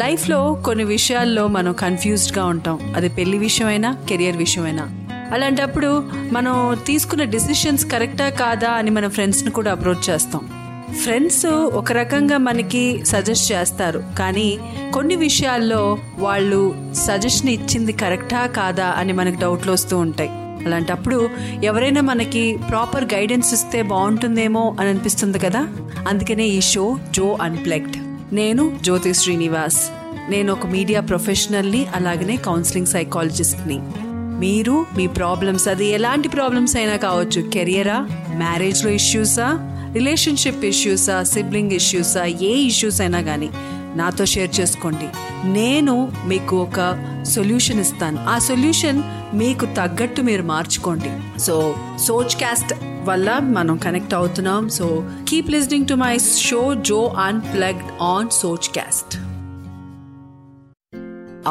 లైఫ్లో కొన్ని విషయాల్లో మనం కన్ఫ్యూజ్డ్గా ఉంటాం, అది పెళ్లి విషయమైనా కెరియర్ విషయమైనా. అలాంటప్పుడు మనం తీసుకున్న డిసిషన్స్ కరెక్టా కాదా అని మన ఫ్రెండ్స్ని కూడా అప్రోచ్ చేస్తాం. ఫ్రెండ్స్ ఒక రకంగా మనకి సజెస్ట్ చేస్తారు, కానీ కొన్ని విషయాల్లో వాళ్ళు సజెషన్ ఇచ్చింది కరెక్టా కాదా అని మనకు డౌట్లు వస్తూ ఉంటాయి. అలాంటప్పుడు ఎవరైనా మనకి ప్రాపర్ గైడెన్స్ ఇస్తే బాగుంటుందేమో అని అనిపిస్తుంది కదా. అందుకనే ఈ షో జో అన్ప్లగ్డ్. నేను జ్యోతి శ్రీనివాస్. నేను ఒక మీడియా ప్రొఫెషనల్ని, అలాగనే కౌన్సిలింగ్ సైకాలజిస్ట్ని. మీరు మీ ప్రాబ్లమ్స్, అది ఎలాంటి ప్రాబ్లమ్స్ అయినా కావచ్చు, కెరియరా, మ్యారేజ్లో ఇష్యూసా, రిలేషన్షిప్ ఇష్యూసా, సిబ్లింగ్ ఇష్యూసా, ఏ ఇష్యూస్ అయినా కానీ నాతో షేర్ చేసుకోండి. నేను మీకు ఒక సొల్యూషన్ ఇస్తాను. ఆ సొల్యూషన్ మీకు తగ్గట్టు మీరు మార్చుకోండి. సో సోచ్కాస్ట్ వల్ల మనం కనెక్ట్ అవుతున్నాం. So keep listening to my show Joe unplugged on Sochcast.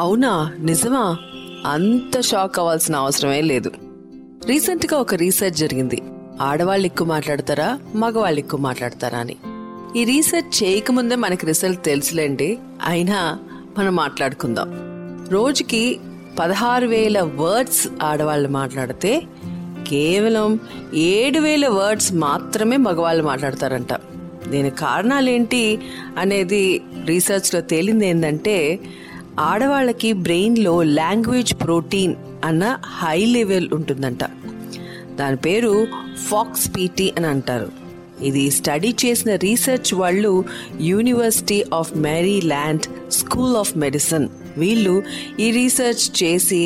అవునా, నిజమా? అంత షాక్ అవ్వాల్సిన అవసరమే లేదు. రీసెంట్గా ఒక రీసెర్చ్ జరిగింది, ఆడవాళ్ళు ఎక్కువ మాట్లాడతారా మగవాళ్ళు ఎక్కువ మాట్లాడతారా అని. ఈ రీసెర్చ్ చేయకముందే మనకి రిజల్ట్ తెలుసులేండి, అయినా మనం మాట్లాడుకుందాం. రోజుకి 16,000 వర్డ్స్ ఆడవాళ్ళు మాట్లాడితే కేవలం 7,000 వర్డ్స్ మాత్రమే మగవాళ్ళు మాట్లాడతారంట. దీని కారణాలేంటి అనేది రీసెర్చ్లో తేలింది ఏంటంటే, ఆడవాళ్ళకి బ్రెయిన్లో లాంగ్వేజ్ ప్రోటీన్ అన్న హై లెవెల్ ఉంటుందంట. దాని పేరు FOXP2 అని అంటారు. ఇది స్టడీ చేసిన రీసెర్చ్ వాళ్ళు university of Maryland school of medicine వీళ్ళు ఈ రీసెర్చ్ చేసి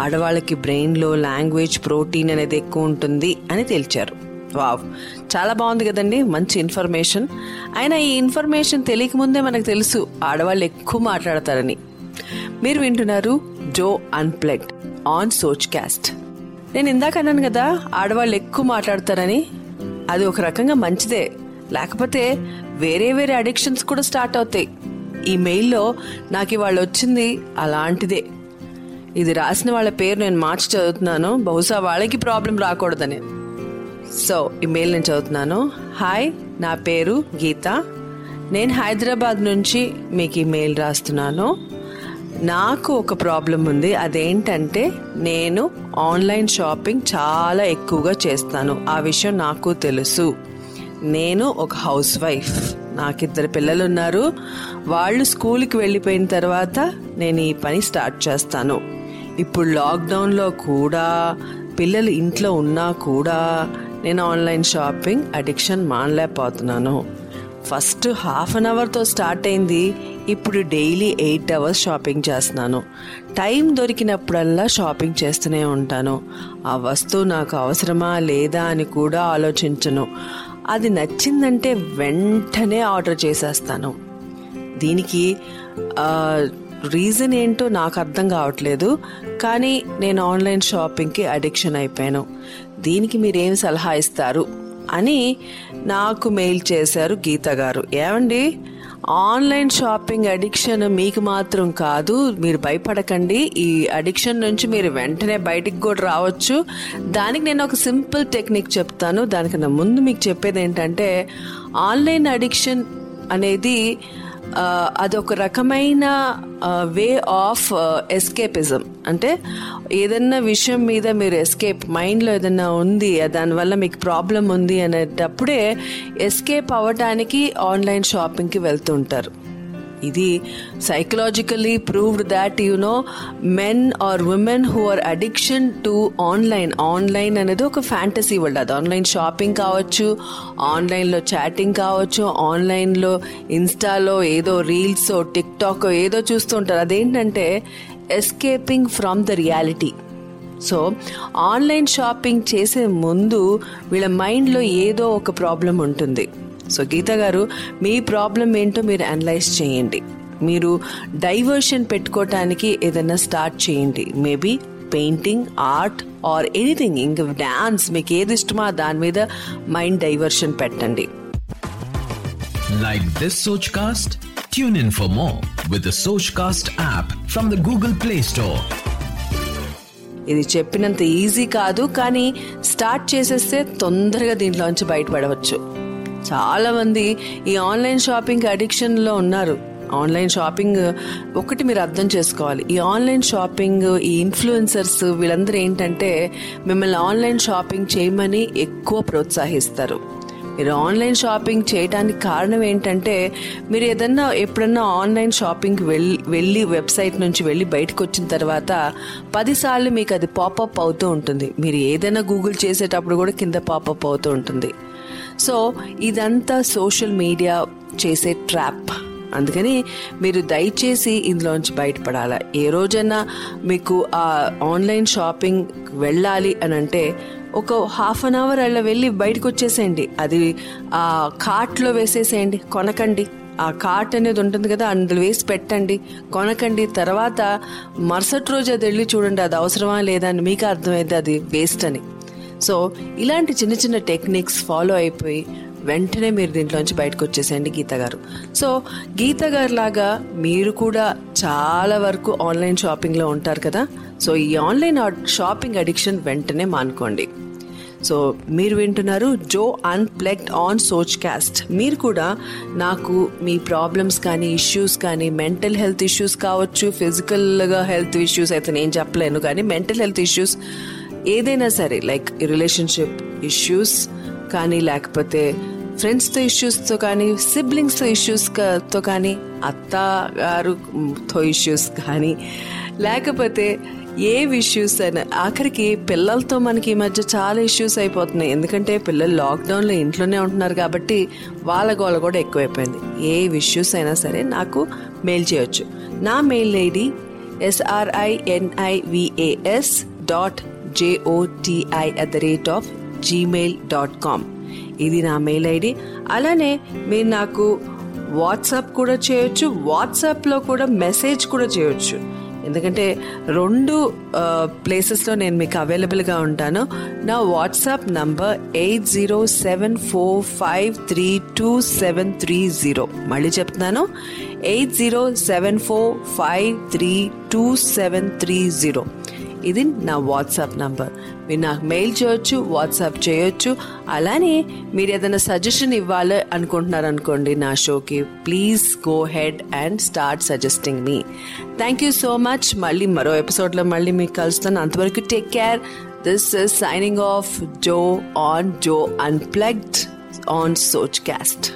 ఆడవాళ్ళకి బ్రెయిన్లో లాంగ్వేజ్ ప్రోటీన్ అనేది ఎక్కువ ఉంటుంది అని తెలిచారు. వావ్, చాలా బాగుంది కదండి, మంచి ఇన్ఫర్మేషన్. అయినా ఈ ఇన్ఫర్మేషన్ తెలియకముందే మనకు తెలుసు ఆడవాళ్ళు ఎక్కువ మాట్లాడతారని. మీరు వింటున్నారు జో అన్ప్లగ్డ్ ఆన్ సోచ్కాస్ట్. నేను ఇందాక అన్నాను కదా ఆడవాళ్ళు ఎక్కువ మాట్లాడతారని, అది ఒక రకంగా మంచిదే, లేకపోతే వేరే వేరే అడిక్షన్స్ కూడా స్టార్ట్ అవుతాయి. ఈ మెయిల్లో నాకు ఇవాళ వచ్చింది అలాంటిదే. ఇది రాసిన వాళ్ళ పేరు నేను మార్చి చదువుతున్నాను, బహుశా వాళ్ళకి ప్రాబ్లం రాకూడదని. సో ఈ మెయిల్ నేను చదువుతున్నాను. హాయ్, నా పేరు గీత, నేను హైదరాబాద్ నుంచి మీకు ఈ మెయిల్ రాస్తున్నాను. నాకు ఒక ప్రాబ్లం ఉంది, అదేంటంటే నేను ఆన్లైన్ షాపింగ్ చాలా ఎక్కువగా చేస్తాను, ఆ విషయం నాకు తెలుసు. నేను ఒక హౌస్ వైఫ్, నాకిద్దరు పిల్లలు ఉన్నారు, వాళ్ళు స్కూల్కి వెళ్ళిపోయిన తర్వాత నేను ఈ పని స్టార్ట్ చేస్తాను. ఇప్పుడు లాక్డౌన్లో కూడా పిల్లలు ఇంట్లో ఉన్నా కూడా నేను ఆన్లైన్ షాపింగ్ అడిక్షన్ మానలేకపోతున్నాను. ఫస్ట్ హాఫ్ అన్ అవర్తో స్టార్ట్ అయింది, ఇప్పుడు డైలీ 8 hours షాపింగ్ చేస్తున్నాను. టైం దొరికినప్పుడల్లా షాపింగ్ చేస్తూనే ఉంటాను. ఆ వస్తువు నాకు అవసరమా లేదా అని కూడా ఆలోచించను, అది నచ్చిందంటే వెంటనే ఆర్డర్ చేసేస్తాను. దీనికి రీజన్ ఏంటో నాకు అర్థం కావట్లేదు, కానీ నేను ఆన్లైన్ షాపింగ్కి అడిక్షన్ అయిపోయాను. దీనికి మీరేం సలహా ఇస్తారు అని నాకు మెయిల్ చేశారు గీత గారు. ఏమండి, ఆన్లైన్ షాపింగ్ అడిక్షన్ మీకు మాత్రం కాదు, మీరు భయపడకండి, ఈ అడిక్షన్ నుంచి మీరు వెంటనే బయటికి కూడా రావచ్చు. దానికి నేను ఒక సింపుల్ టెక్నిక్ చెప్తాను. దానికన్నా ముందు మీకు చెప్పేది ఏంటంటే, ఆన్లైన్ అడిక్షన్ అనేది అదొక రకమైన వే ఆఫ్ ఎస్కేపిజం. అంటే ఏదన్నా విషయం మీద మీరు ఎస్కేప్, మైండ్లో ఏదన్నా ఉంది దానివల్ల మీకు ప్రాబ్లం ఉంది అనేటప్పుడే ఎస్కేప్ అవ్వటానికి ఆన్లైన్ షాపింగ్కి వెళ్తూ ఉంటారు. ఇది psychologically proved that you know men or women who are addiction to online అనేది ఒక ఫ్యాంటసీ వరల్డ్. అది ఆన్లైన్ షాపింగ్ కావచ్చు, ఆన్లైన్లో చాటింగ్ కావచ్చు, ఆన్లైన్లో ఇన్స్టాలో ఏదో రీల్స్ టిక్ టాక్ ఏదో చూస్తూ ఉంటారు. అదేంటంటే escaping from the reality. So online shopping చేసే ముందు వీళ్ళ మైండ్లో ఏదో ఒక ప్రాబ్లం ఉంటుంది. సో గీత గారు, మీ ప్రాబ్లం ఏంటో మీరు అనలైజ్ చేయండి. మీరు డైవర్షన్ పెట్టుకోవటానికి ఏదైనా స్టార్ట్ చేయండి. Maybe painting, art or anything, ఇంకా డాన్స్, మీకు ఏది ఇష్టమో దాని మీద మైండ్ డైవర్షన్ పెట్టండి. Like this Sochcast? Tune in for more with the Sochcast app from the Google Play Store. ఇది చెప్పినంత ఈజీ కాదు, కానీ స్టార్ట్ చేసేస్తే తొందరగా దీంట్లోంచి బయటపడవచ్చు. చాలామంది ఈ ఆన్లైన్ షాపింగ్ అడిక్షన్లో ఉన్నారు, ఆన్లైన్ షాపింగ్ ఒకటి మీరు అర్థం చేసుకోవాలి. ఈ ఆన్లైన్ షాపింగ్, ఈ ఇన్ఫ్లుయెన్సర్స్ వీళ్ళందరూ ఏంటంటే మిమ్మల్ని ఆన్లైన్ షాపింగ్ చేయమని ఎక్కువ ప్రోత్సహిస్తారు. మీరు ఆన్లైన్ షాపింగ్ చేయడానికి కారణం ఏంటంటే మీరు ఎప్పుడన్నా ఆన్లైన్ షాపింగ్కి వెళ్ళి వెబ్సైట్ నుంచి వెళ్ళి బయటకు వచ్చిన తర్వాత 10 సార్లు మీకు అది పాపప్ అవుతూ ఉంటుంది. మీరు ఏదైనా గూగుల్ చేసేటప్పుడు కూడా కింద పాపప్ అవుతూ ఉంటుంది. సో ఇదంతా సోషల్ మీడియా చేసే ట్రాప్. అందుకని మీరు దయచేసి ఇందులోంచి బయటపడాలా. ఏ రోజైనా మీకు ఆ ఆన్లైన్ షాపింగ్ వెళ్ళాలి అని అంటే ఒక 1/2 అవర్ అలా వెళ్ళి బయటకు వచ్చేసేయండి. అది ఆ కార్ట్లో వేసేసేయండి, కొనకండి. ఆ కార్ట్ అనేది ఉంటుంది కదా, అందులో వేసి పెట్టండి, కొనకండి. తర్వాత మరుసటి రోజు అది వెళ్ళి చూడండి, అది అవసరమా లేదా అని మీకు అర్థమైతే అది వేస్ట్ అని. సో ఇలాంటి చిన్న చిన్న టెక్నిక్స్ ఫాలో అయిపోయి వెంటనే మీరు దీంట్లోంచి బయటకు వచ్చేసేయండి గీత గారు. సో గీత గారు లాగా మీరు కూడా చాలా వరకు ఆన్లైన్ షాపింగ్లో ఉంటారు కదా, సో ఈ ఆన్లైన్ షాపింగ్ అడిక్షన్ వెంటనే మానుకోండి. సో మీరు వింటున్నారు జో అన్ప్లగ్డ్ ఆన్ సోచ్కాస్ట్. మీరు కూడా నాకు మీ ప్రాబ్లమ్స్ కానీ, ఇష్యూస్ కానీ, మెంటల్ హెల్త్ ఇష్యూస్ కావచ్చు, ఫిజికల్గా హెల్త్ ఇష్యూస్ అయితే నేను చెప్పలేను, కానీ మెంటల్ హెల్త్ ఇష్యూస్ ఏదైనా సరే, లైక్ రిలేషన్షిప్ ఇష్యూస్ కానీ, లేకపోతే ఫ్రెండ్స్తో ఇష్యూస్తో కానీ, సిబ్లింగ్స్తో ఇష్యూస్తో కానీ, అత్త గారుతో ఇష్యూస్ కానీ, లేకపోతే ఏ ఇష్యూస్ అయినా, ఆఖరికి పిల్లలతో మనకి ఈ మధ్య చాలా ఇష్యూస్ అయిపోతున్నాయి. ఎందుకంటే పిల్లలు లాక్డౌన్లో ఇంట్లోనే ఉంటున్నారు కాబట్టి వాళ్ళ గోల కూడా ఎక్కువైపోయింది. ఏ ఇష్యూస్ అయినా సరే నాకు మెయిల్ చేయొచ్చు. నా మెయిల్ ఐడి srinivas.joti@gmail.com. ఇది నా మెయిల్ ఐడి. అలానే మీరు నాకు వాట్సాప్ కూడా చేయొచ్చు. వాట్సాప్లో కూడా మెసేజ్ కూడా చేయొచ్చు. ఎందుకంటే 2 ప్లేసెస్లో నేను మీకు అవైలబుల్గా ఉంటాను. నా వాట్సాప్ నంబర్ 8074532730. మళ్ళీ చెప్తున్నాను, 8074532730. ఇది నా వాట్సాప్ నంబర్. మీరు నాకు మెయిల్ చేయొచ్చు, వాట్సాప్ చేయొచ్చు. అలానే మీరు ఏదైనా సజెషన్ ఇవ్వాలి అనుకుంటున్నారనుకోండి నా షోకి, please go head and start suggesting me. Thank you so much. మళ్ళీ మరో ఎపిసోడ్లో మళ్ళీ మీకు కలుస్తాను. అంతవరకు take care. This is signing off Joe on Joe unplugged on Sochcast.